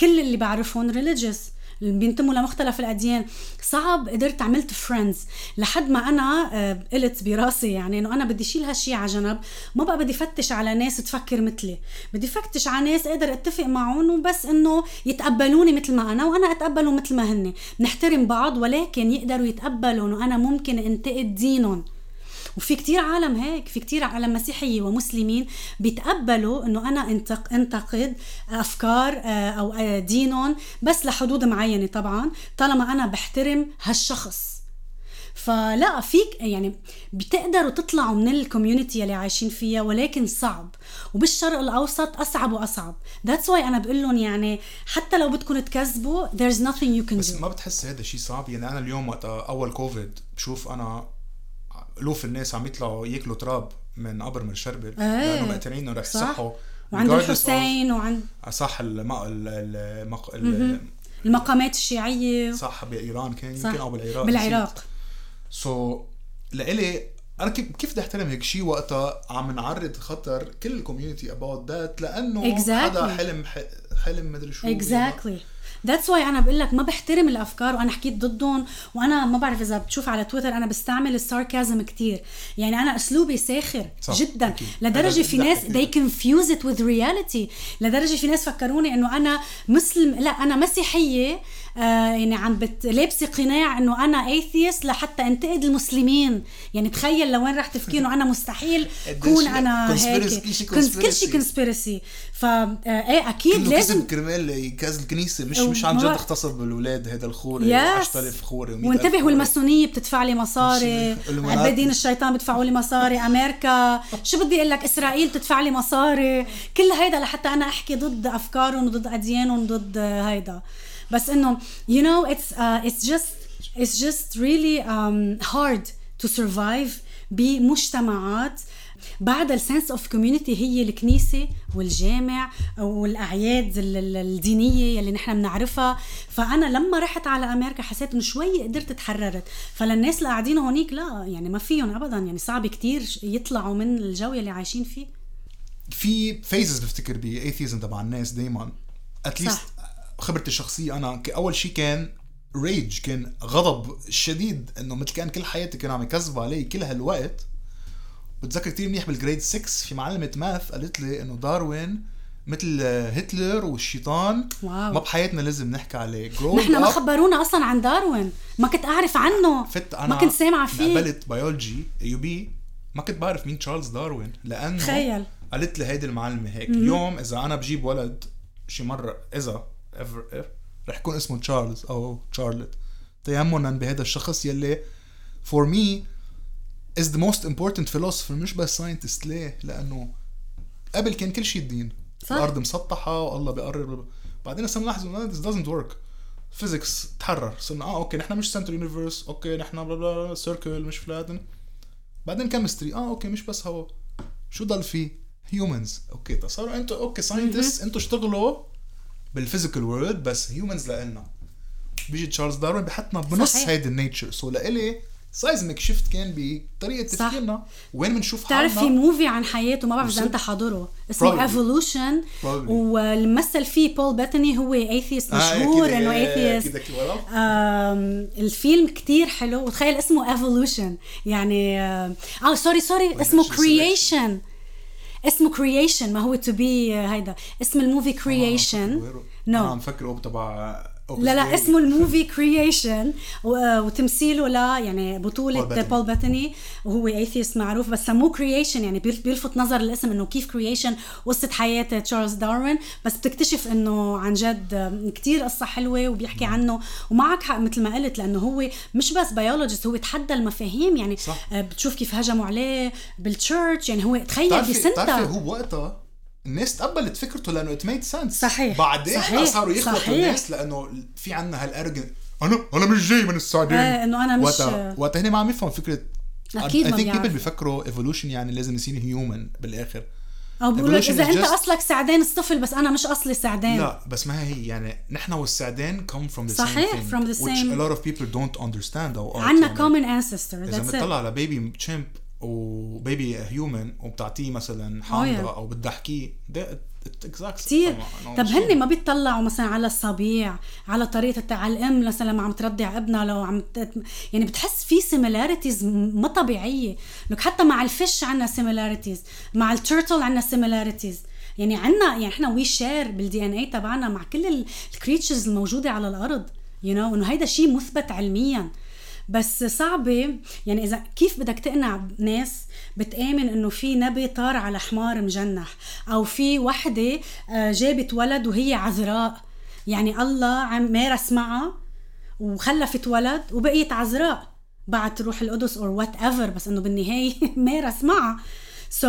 كل اللي بعرفهم ريليجيوس بينتموا لمختلف الأديان. صعب قدرت عملت فريندز لحد ما أنا قلت براسي يعني إنه أنا بدي شيل هالشي على جنب, ما بقى بدي فتش على ناس تفكر مثلي, بدي فتش على ناس أقدر أتفق معهم وبس إنه يتقبلوني مثل ما أنا وأنا أتقبلهم مثل ما هن, نحترم بعض ولكن يقدروا يتقبلوا إنه أنا ممكن أنتقد دينهم. وفي كتير عالم هيك, في كتير عالم مسيحيين ومسلمين بيتقبلوا انه انا انتقد افكار او دينهم بس لحدود معينة طبعا طالما انا بحترم هالشخص. فلا فيك يعني بتقدروا تطلعوا من الكوميونيتي اللي عايشين فيها, ولكن صعب. وبالشرق الاوسط اصعب واصعب. that's why انا بقول لهم يعني حتى لو بدكم تكذبوا there's nothing you can do. بس ما بتحس هذا شيء صعب؟ يعني انا اليوم اول كوفيد بشوف انا لوف الناس عم يطلعوا ياكلوا تراب من قبر من الشربل ايه. لانه مقتنعين انه رح يصحوا. وعند الحسين وعند صح المق... المق... المقامات الشيعيه صح بايران كان صح. يمكن او بالعراق بالعراق سو so, لالي انا كيف بدي احترم هيك شيء وقتها عم نعرض خطر كل الكوميونتي اباوت ذات لانه exactly. هذا حلم ح... حلم مدري شو اكزاكتلي exactly. That's why أنا بقول لك ما بحترم الأفكار وأنا حكيت ضدهم. وأنا ما بعرف إذا بتشوف على تويتر أنا بستعمل الساركازم كتير, يعني أنا أسلوبي ساخر جدا لدرجة في ناس they confuse it with reality. لدرجة في ناس فكروني إنه أنا مسلم, لا أنا مسيحية آه يعني عم بتلبسي قناع انه انا atheist لحتى انتقد المسلمين. يعني تخيل لوين راح تفكير انه انا مستحيل كون انا هيك كل شيء كونسبيرسي. فا ايه اكيد لازم كرمال كاز الكنيسه مش أو... مش عن جد اختصر بالاولاد هذا الخور عشرة آلاف خور. وانتبهوا الماسونيه بتدفع لي مصاري، عبادين الشيطان بدفعوا لي مصاري، امريكا شو بدي اقول لك، اسرائيل بتدفع لي مصاري، كل هيدا لحتى انا احكي ضد افكارهم وضد اديانهم ضد هيدا. بس انه you know it's uh, it's just it's just really um, hard to survive بمجتمعات بعد السنس اوف كوميونيتي هي الكنيسه والجامع والاعياد الدينيه اللي نحن بنعرفها. فانا لما رحت على امريكا حسيت انه شوي قدرت اتحررت. فللناس اللي قاعدين هونيك لا يعني ما فيهم ابدا، يعني صعب كتير يطلعوا من الجو اللي عايشين فيه. في فيزز بفتكر بالايثيزم تبع الناس دايما اتليست خبرتي الشخصيه انا اول شيء كان ريج، كان غضب شديد انه مثل كان كل حياتي كانوا عم يكذبوا علي كل هالوقت. بتذكر كتير منيح بالجريد ستة في معلمة ماث قالت لي انه داروين مثل هتلر والشيطان. واو. ما بحياتنا لازم نحكي عليه، نحن ما خبرونا اصلا عن داروين، ما كنت اعرف عنه، ما كنت سامعه فيه. قبلت بيولوجي يو بي ما كنت بعرف مين تشارلز داروين لانه خيال. قالت لي هيدي المعلمه هيك اليوم اذا انا بجيب ولد شي مره اذا ever رح يكون اسمه تشارلز او تشارلت تيمنا بهذا الشخص يلي فور مي is the most important philosopher مش بس scientist. ليه؟ لأنه قبل كان كل شيء الدين، الأرض مسطحة والله بيقرر، بعدين صرنا نلاحظ إنه this doesn't work. physics تحرر، صرنا آه أوكي نحنا مش central universe، أوكي نحنا بلا بلا circle مش flat. بعدين chemistry آه أوكي مش بس هوا، شو ضل فيه humans. أوكي تصاروا أنتوا أوكي scientists أنتوا اشتغلوا بالphysical world بس humans لقلنا. بيجي تشارلز داروين بحطنا بنص هيدا الناتشر، سو لقلي سايزمك شيفت كان بطريقه تفكيرنا وين بنشوف حالنا. تعرف في موفي عن حياته ما بعرف اذا انت حاضره اسمه ايفولوشن، والممثل فيه بول باتني هو ايثيست مشهور آه انه ايثيست. الفيلم كتير حلو وتخيل اسمه ايفولوشن يعني اه سوري سوري اسمه كرييشن، اسمه كرييشن ما هو تو بي هيدا اسم الموفي كرييشن. نو انا مفكر هو تبع لا لا اسمه الموفي كرييشن وتمثيله لا يعني بطولة بول باتني وهو atheist معروف بس سموه كرييشن يعني بيلفت نظر الاسم انه كيف كرييشن قصة حياة تشارلز داروين. بس بتكتشف انه عن جد كتير قصة حلوة وبيحكي عنه. ومعك حق مثل ما قلت لانه هو مش بس بيولوجيست، هو تحدى المفاهيم يعني صح. بتشوف كيف هجموا عليه بالتشيرش يعني هو تخيل بسنتها هو وقتها الناس تقبلت فكرته لأنه it made sense. صحيح. بعدين صاروا يخلطوا الناس لأنه في عنا هالأرجن أنا أنا مش جاي من السعودية. آه إنه أنا مش. وتهني ما عم يفهم فكرة. أكيد ما بيعرف. I think people بيفكروا evolution يعني لازم يصير human بالآخر. أو بقول إذا أنت أصلك سعدان الصفل بس أنا مش أصلي سعدان. لا بس ما هي يعني نحنا والسعدان come from the صحيح. same thing from the which same... a lot of people don't understand أو. عنا common ancestor. إذا بتطلع على baby chimp وبيبي هيومن وبتعطيه مثلا حامضة أو بتضحكيه ده اكزاكت كتير. طب هني ما بيطلعوا مثلا على الصبيع على طريقة على الأم مثلا ما عم ترضع ابنها لو عم يعني بتحس في similarities ما طبيعية. لك حتى مع الفش عنا similarities، مع التيرتل عنا similarities، يعني عنا يعني إحنا وي شير بالدي إن إيه تبعنا مع كل الكريتشرز الموجودة على الأرض you know إنه هيدا شيء مثبت علميا. بس صعبة يعني إذا كيف بدك تقنع ناس بتآمن إنه في نبي طار على حمار مجنح أو في وحدة جابت ولد وهي عذراء يعني الله عم مارس معها وخلفت ولد وبقيت عذراء بعد روح القدس أو whatever بس إنه بالنهاية مارس معها. so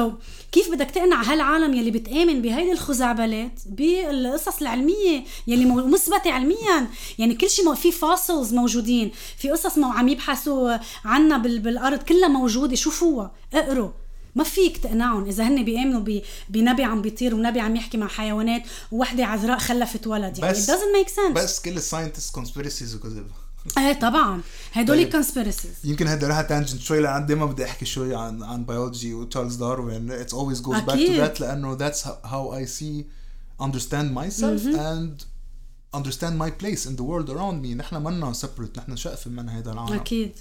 كيف بدك تقنع هالعالم يلي بتآمن بهيدي الخزعبلات بالقصص العلمية يلي مثبتة علميا؟ يعني كل شيء في فاسلز موجودين، في قصص ما عم يبحثوا عنا بالأرض كلها موجودة، شوفوها اقروا. ما فيك تقنعهم إذا هن بيآمنوا بنبي عم بيطير ونبي عم يحكي مع حيوانات ووحدة عذراء خلفت ولد يعني it doesn't make sense. بس كل الساينتست conspiracies وكذب. ايه طبعا هدول الكونسبيرسيز. يمكن هذا راح تانجنت شوي لان دايما بدي احكي شوي عن عن بيولوجي وتشارلز داروين. it's always goes back to that لانه that's how I see understand myself mm-hmm. and understand my place in the world around me. نحن منا separate، نحن شقفة من هذا العالم. اكيد.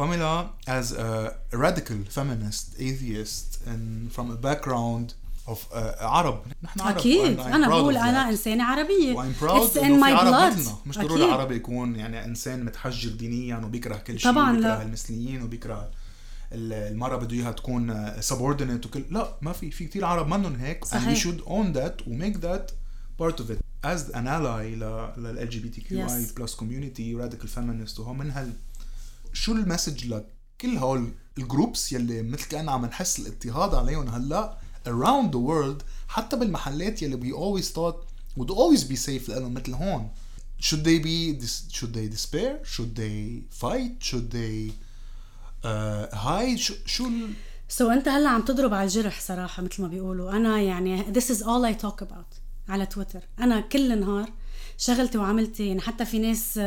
Pamela as a radical feminist atheist and from a background of uh, عرب. نحن عرب. أكيد. أنا بقول أنا إنسانة عربية. It's in my blood. مش ضروري العربي يكون يعني إنسان متحجر دينيا وبيكره كل شيء. طبعاً لا. المسلمين وبيكره المرأة بده إياها تكون subordinate وكل. لا ما في في كتير عرب منهم هيك. صحيح. And we should own that and make that part of it as an ally لل LGBTQI plus community, radical feminists وهم من هال. شو المسج لك كل هول الجروبس يلي مثل كأن عم نحس الاضطهاد عليهم هلا around the world, حتى بالمحلات يلي we always thought would always be safe لأنهم مثل هون. Should they be should they despair? Should they fight? Should they uh, hide? شو شو ال... so أنت هلا عم تضرب على الجرح صراحة مثل ما بيقولوا. أنا يعني this is all I talk about على تويتر. أنا كل نهار شغلتي وعملتي. يعني حتى في ناس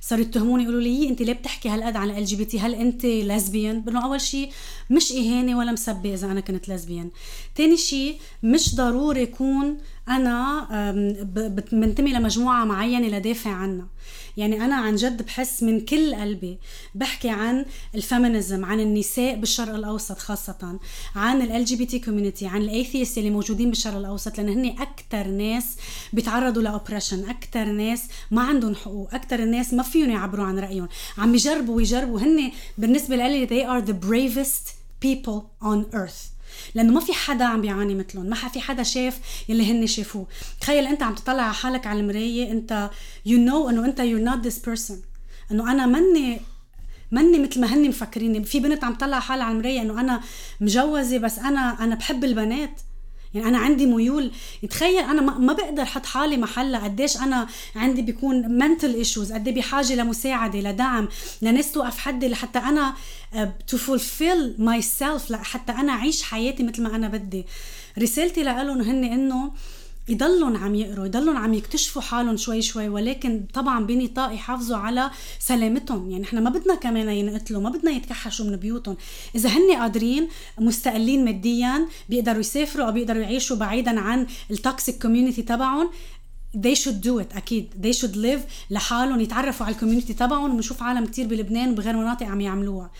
صاروا يتهموني يقولوا لي انت ليه بتحكي هالقد عن ال جي بي تي؟ هل انت لزبيان؟ بانه اول شيء مش اهانه ولا مسبه اذا انا كنت لزبيان. تاني شيء مش ضروري يكون انا بنتمي لمجموعه معينه لدافع عنها. يعني انا عن جد بحس من كل قلبي بحكي عن الفيمينيزم, عن النساء بالشرق الاوسط خاصه, عن ال جي بي تي كوميونيتي, عن الايثيست اللي موجودين بالشرق الاوسط, لان هن اكثر ناس بيتعرضوا لاوبريشن, اكثر ناس ما عندهم حقوق, اكثر الناس ما فيهم يعبروا عن رايهم, عم يجربوا ويجربوا. هن بالنسبه لي they are the bravest people on earth, لانه ما في حدا عم بيعاني مثلهم, ما في حدا شاف يلي هن شافوه. تخيل انت عم تطلع على حالك على المرايه, انت you know انه انت you're not this person, انه انا مني مني مثل ما هن مفكريني. في بنت عم تطلع حالها على المرايه انه انا مجوزه بس انا انا بحب البنات, يعني انا عندي ميول. تخيل انا ما بقدر حط حالي محلها, قديش انا عندي بيكون mental issues, قد ايه بحاجه لمساعده, لدعم, لناس توقف حدي لحتى انا to fulfill myself, لحتى انا اعيش حياتي مثل ما انا بدي. رسالتي لهم هن انه يضلون عم يقروا, يضلون عم يكتشفوا حالهم شوي شوي, ولكن طبعا بنطاق يحافظوا على سلامتهم. يعني احنا ما بدنا كمان ينقتلوا, ما بدنا يتكحشوا من بيوتهم. اذا هن قادرين مستقلين ماديا, بيقدروا يسافروا او بيقدروا يعيشوا بعيدا عن التوكسيك كوميونيتي تبعهم, they should do it. اكيد they should live لحالهم, يتعرفوا على الكوميونيتي تبعهم. ونشوف عالم كتير بلبنان وبغير مناطق عم يعملوها.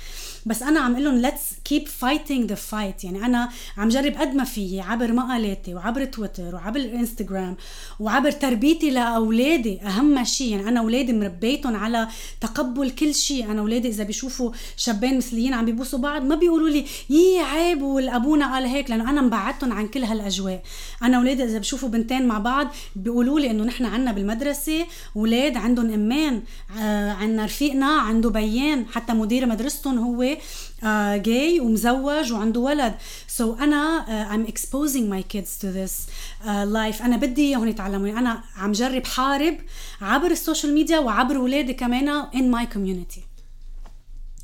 بس انا عم قلهم let's keep fighting the fight. يعني انا عم جرب قد ما فيي عبر مقالاتي وعبر تويتر وعبر انستغرام وعبر تربيتي لاولادي. اهم شيء يعني انا اولادي مربيتهم على تقبل كل شيء. انا اولادي اذا بيشوفوا شابين مثليين عم بيبوسوا بعض ما بيقولوا لي يي عيب والابونا قال هيك, لانه انا مبعدتهم عن كل هالاجواء. انا اولادي اذا بيشوفوا بنتين مع بعض بيقولوا لي انه نحن عنا بالمدرسه اولاد عندهم امان, عنا رفيقنا عنده بيان, حتى مدير مدرستهم هو Uh, gay ومزوج وعنده ولد. so أنا uh, I'm exposing my kids to this uh, life. أنا بدي هون يتعلموا. أنا عم جرب حارب عبر السوشيال ميديا وعبر ولادي كمان in my community.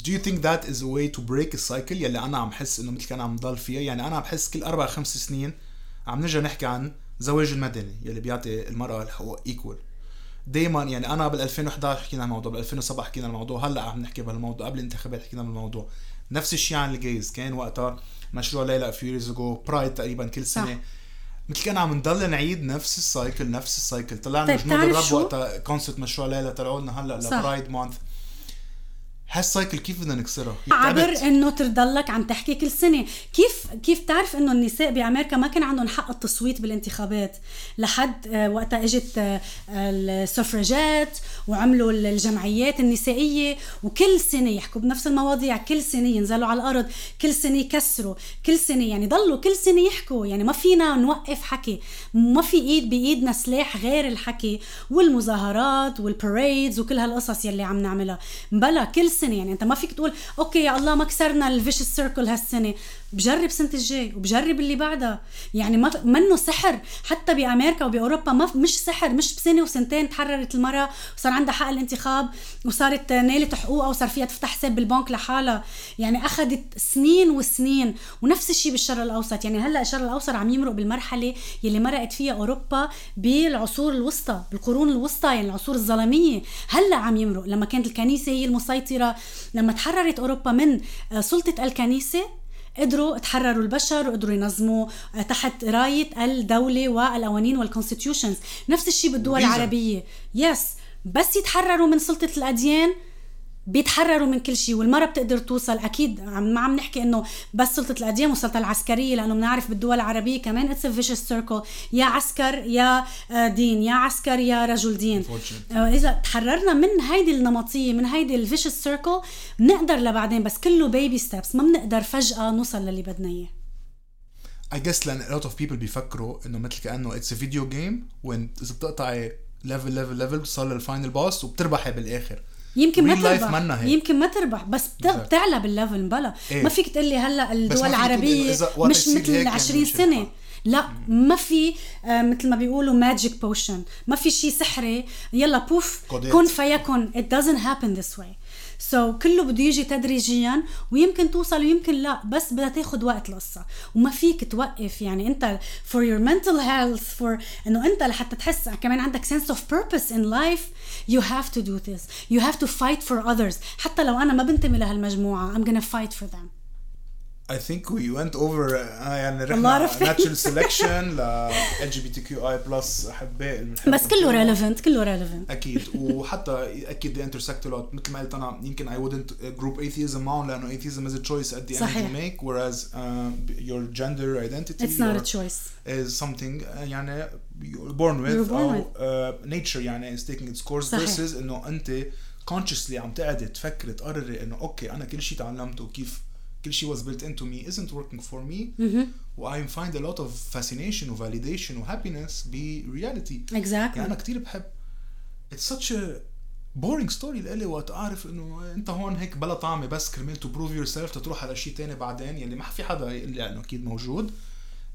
Do you think that is a way to break a cycle يلي أنا عم حس إنه مثل كان عم ضل فيها؟ يعني أنا عم حس كل أربع خمس سنين عم نرجع نحكي عن زواج المدني يلي بيعطي المرأة الحقوق equal دايما. يعني أنا بالألفين وإحدى عشر حكينا الموضوع, بالألفين وسبعة حكينا الموضوع, هلأ عم نحكي بهالموضوع, قبل الانتخابات حكينا بالموضوع. نفس الشيء عن الجيز, كان وقتها مشروع ليلى فيوريزجو برايد تقريبا كل سنة. مثل كان عم نضل نعيد نفس السايكل نفس السايكل. طلعنا جنود الرب وقتها كونسرت مشروع ليلى, طلعوا لنا هلأ لبرايد مانث. هالسايكل كيف بدنا نكسرها؟ عبر انه تضلك عم تحكي كل سنه. كيف كيف تعرف انه النساء بامريكا ما كان عندهم حق التصويت بالانتخابات لحد وقتها اجت السفرجات وعملوا الجمعيات النسائيه, وكل سنه يحكوا بنفس المواضيع, كل سنه ينزلوا على الارض, كل سنه يكسروا, كل سنه يعني ضلوا كل سنه يحكوا. يعني ما فينا نوقف حكي, ما في ايد بايدنا سلاح غير الحكي والمظاهرات والباريدز وكل هالقصص يلي عم نعملها بلا كل سنة. يعني انت ما فيك تقول اوكي يا الله ما كسرنا الفيش سيركل هالسنه, بجرب سنه الجاي وبجرب اللي بعدها. يعني ما منه سحر. حتى بامريكا وباوروبا ما مش سحر, مش بسنه وسنتين تحررت المراه وصار عندها حق الانتخاب وصارت نالت حقوقها وصار فيها تفتح حساب بالبنك لحالها. يعني اخذت سنين وسنين. ونفس الشيء بالشرق الاوسط. يعني هلا الشرق الاوسط عم يمرق بالمرحله يلي مرقت فيها اوروبا بالعصور الوسطى, بالقرون الوسطى, يعني العصور الظلاميه. هلا عم يمرق لما كانت الكنيسه هي المسيطره. لما تحررت أوروبا من سلطة الكنيسة قدروا تحرروا البشر وقدروا ينظموا تحت راية الدولة والقوانين والكونستيوشنز. نفس الشيء بالدول العربية. يس بس يتحرروا من سلطة الأديان بيتحرروا من كل شيء والمرأة بتقدر توصل. أكيد ما عم نحكي إنه بس سلطة القديم والسلطة العسكرية، لأنه بنعرف بالدول العربية كمان it's a vicious circle، يا عسكر يا دين، يا عسكر يا رجل دين. إذا تحررنا من هيدي النمطية، من هيدي ال vicious circle، بنقدر لبعدين، بس كله baby steps، ما بنقدر فجأة نوصل للي بدنا إياه. I guess لأن a lot of people بيفكروا إنه مثل كأنه it's a video game، وإن إذا بتقطعي level level level بتصل للفاينل باس وبتربحي بالآخر. يمكن ما تربح، يمكن ما تربح، بس بتعلى بالليفل. بلا إيه؟ ما فيك تقلي هلا الدول العربية مش مثل عشرين سنة، لا ما في آه مثل ما بيقولوا ماجيك بوشن، ما في شيء سحري يلا بوف كن فيكن. it doesn't happen this way. so كله بده يجي تدريجيا، ويمكن توصل ويمكن لا، بس بدها تاخد وقت القصة وما فيك توقف. يعني انت for your mental health، for انه انت لحتى تحس كمان عندك sense of purpose in life you have to do this, you have to fight for others. حتى لو انا ما بنتمي لهالمجموعة I'm gonna fight for them. I think we went over uh, يعني رحنا natural selection ل إل جي بي تي كيو آي بلس أحباء، بس كله relevant، كله relevant أكيد. وحتى أكيد they intersect a lot. مثل ما قلت أنا يمكن I wouldn't group atheism معهم، لأنه atheism is a choice at the end you make, whereas uh, your gender identity it's not a choice is something uh, يعني you're born with, you're born with. أو uh, nature يعني is taking its course. صحيح. versus إنه أنت consciously عم تقعد تفكر تقرر إنه أوكي أنا كل شيء تعلمته وكيف كل شيء was built into me isn't working for me. Mm-hmm. well, I find a lot of fascination and validation and happiness be reality. Exactly. يعني أنا كتير بحب it's such a boring story لإلي، وقت أعرف إنه أنت هون هيك بلا طعمة بس كرمال to prove yourself تتروح على شيء تاني بعدين يلي ما في حدا يقلي عنه أكيد موجود.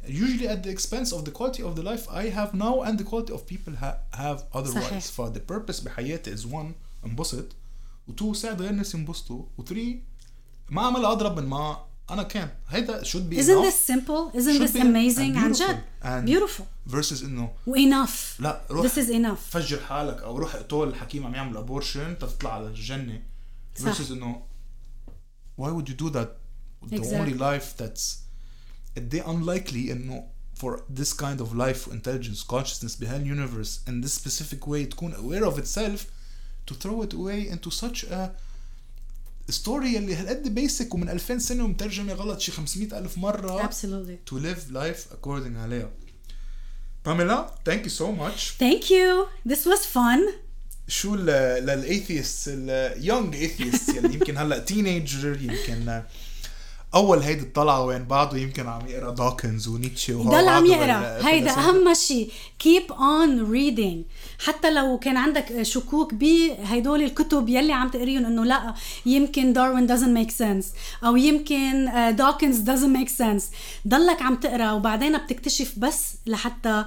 usually at the expense of the quality of the life I have now and the quality of people ha- have otherwise. for the purpose بحياتي is one انبسط، وتو ساعد غير الناس ينبسطوا، وتري ما عمل أضرب من ما أنا كان. هيدا should be. Isn't this simple? Isn't this amazing؟ عن جد. Beautiful. Versus إنه. Enough. لا روح. This is enough. فجر حالك أو روح اقتل الحكيم عم يعمل أبورشن تطلع على الجنة. Versus إنه. Why would you do that? The exactly. only life that's. They unlikely إنه for this kind of life, intelligence, consciousness behind universe in this specific way تكون aware of itself to throw it away into such a. ستوري اللي هالقد بيسك ومن ألفين سنة ومترجمة غلط شي خمسمية ألف مرة. Absolutely. To live life according عليها. Pamela, thank you so much. Thank you. This was fun. شو لل atheists ال young atheists يعني يمكن هلأ teenager، يمكن أول هيدا الطلعة وين بعضه، يمكن عم يقرأ داكنز ونيتشه وهذا عم يقرأ. هيدا أهم شيء keep on reading. حتى لو كان عندك شكوك بهيدول الكتب يلي عم تقريهم إنه لا يمكن داروين doesn't make sense أو يمكن داكنز doesn't make sense، ضلك عم تقرأ وبعدين بتكتشف بس لحتى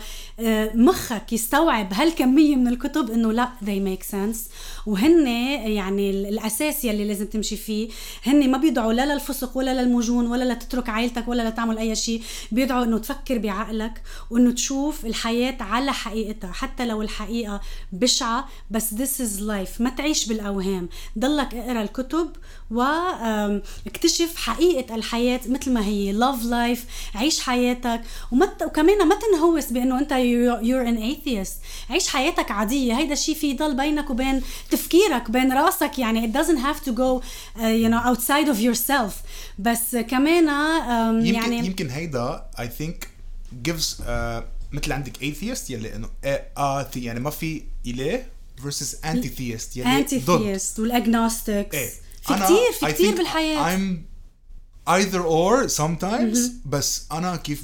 مخك يستوعب هالكمية من الكتب إنه لا they make sense. وهن يعني الأساس يلي لازم تمشي فيه، هن ما بيدعوا لا للفسق ولا للمجون ولا لا تترك عائلتك ولا لا تعمل أي شيء، بيدعوا إنه تفكر بعقلك وإنه تشوف الحياة على حقيقتها حتى لو الحقيقة بشعة، بس this is life. ما تعيش بالأوهام، ضلك اقرأ الكتب واكتشف حقيقة الحياة مثل ما هي. love life، عيش حياتك، ومت... وكمان ما تنهوس بأنه أنت you're an atheist. عيش حياتك عادية، هيدا الشيء في ضل بينك وبين تفكيرك بين رأسك، يعني it doesn't have to go uh, you know outside of yourself. بس كمان um, يمكن, يعني يمكن هيدا I think gives uh, مثل عندك atheist يلي إنه آه يعني ما في إله versus anti-theist يلي anti-theist والagnostics. ايه. في كتير في كتير بالحياة I'm either or sometimes. mm-hmm. بس أنا كيف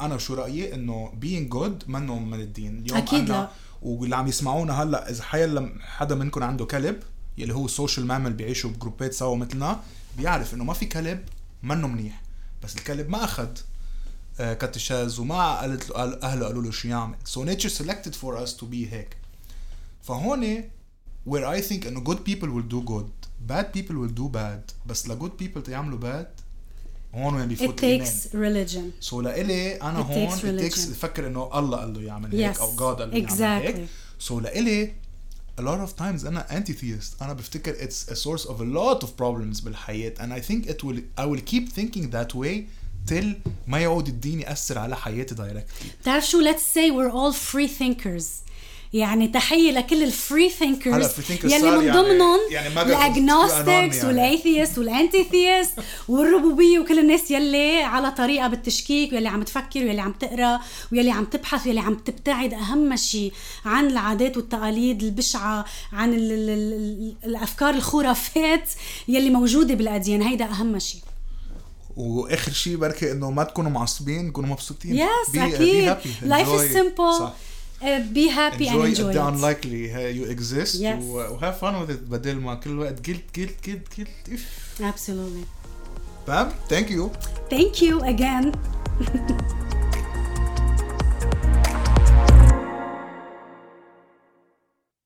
أنا شو رأيي إنه being good منه من الدين اليوم. أكيد لا. واللي عم يسمعونا هلأ إذا حيلا حدا منكم عنده كلب يلي هو سوشيال مامل بيعيشوا بجروبات سوا مثلنا، بيعرف إنه ما في كلب منه منيح، بس الكلب ما أخذ آه كاتشاز وما قالت له أهله قالوا له شو يعمل. so nature selected for us to be هيك. فهون where I think إنه good people will do good, bad people will do bad. بس لgood people تعملوا bad هون وين بيفوت الإيمان. It takes religion. so لإلي أنا it هون takes it takes فكر إنه الله قال له يعمل هيك yes. أو God قال له exactly. يعمل هيك. so لإلي a lot of times أنا anti-theist. أنا بفتكر it's a source of a lot of problems بالحياة and I think it will I will keep thinking that way till ما يعود الدين يأثر على حياتي directly. تعرف شو let's say we're all free thinkers. يعني تحية لكل الفري ثينكرز يلي من ضمنهم يعني الأجنوستكس والأيثيست والأنتيثيست والربوبية وكل الناس يلي على طريقة بالتشكيك ويلي عم تفكر ويلي عم تقرأ ويلي عم تبحث ويلي عم تبتعد أهم شيء عن العادات والتقاليد البشعة عن ال ال ال الأفكار الخرافات يلي موجودة بالأديان. هيدا أهم شيء. واخر شيء بركي انه ما تكونوا معصبين, تكونوا مبسوطين. يس اكيد لايف از سمبل, بي هابي اند انجوي ذا انلايكلي يو اكزيست وهاف فان وذ ات بدل ما كل وقت جلت جلت جلت جلت اف. ابسولوتلي باب, ثانك يو ثانك يو اجين.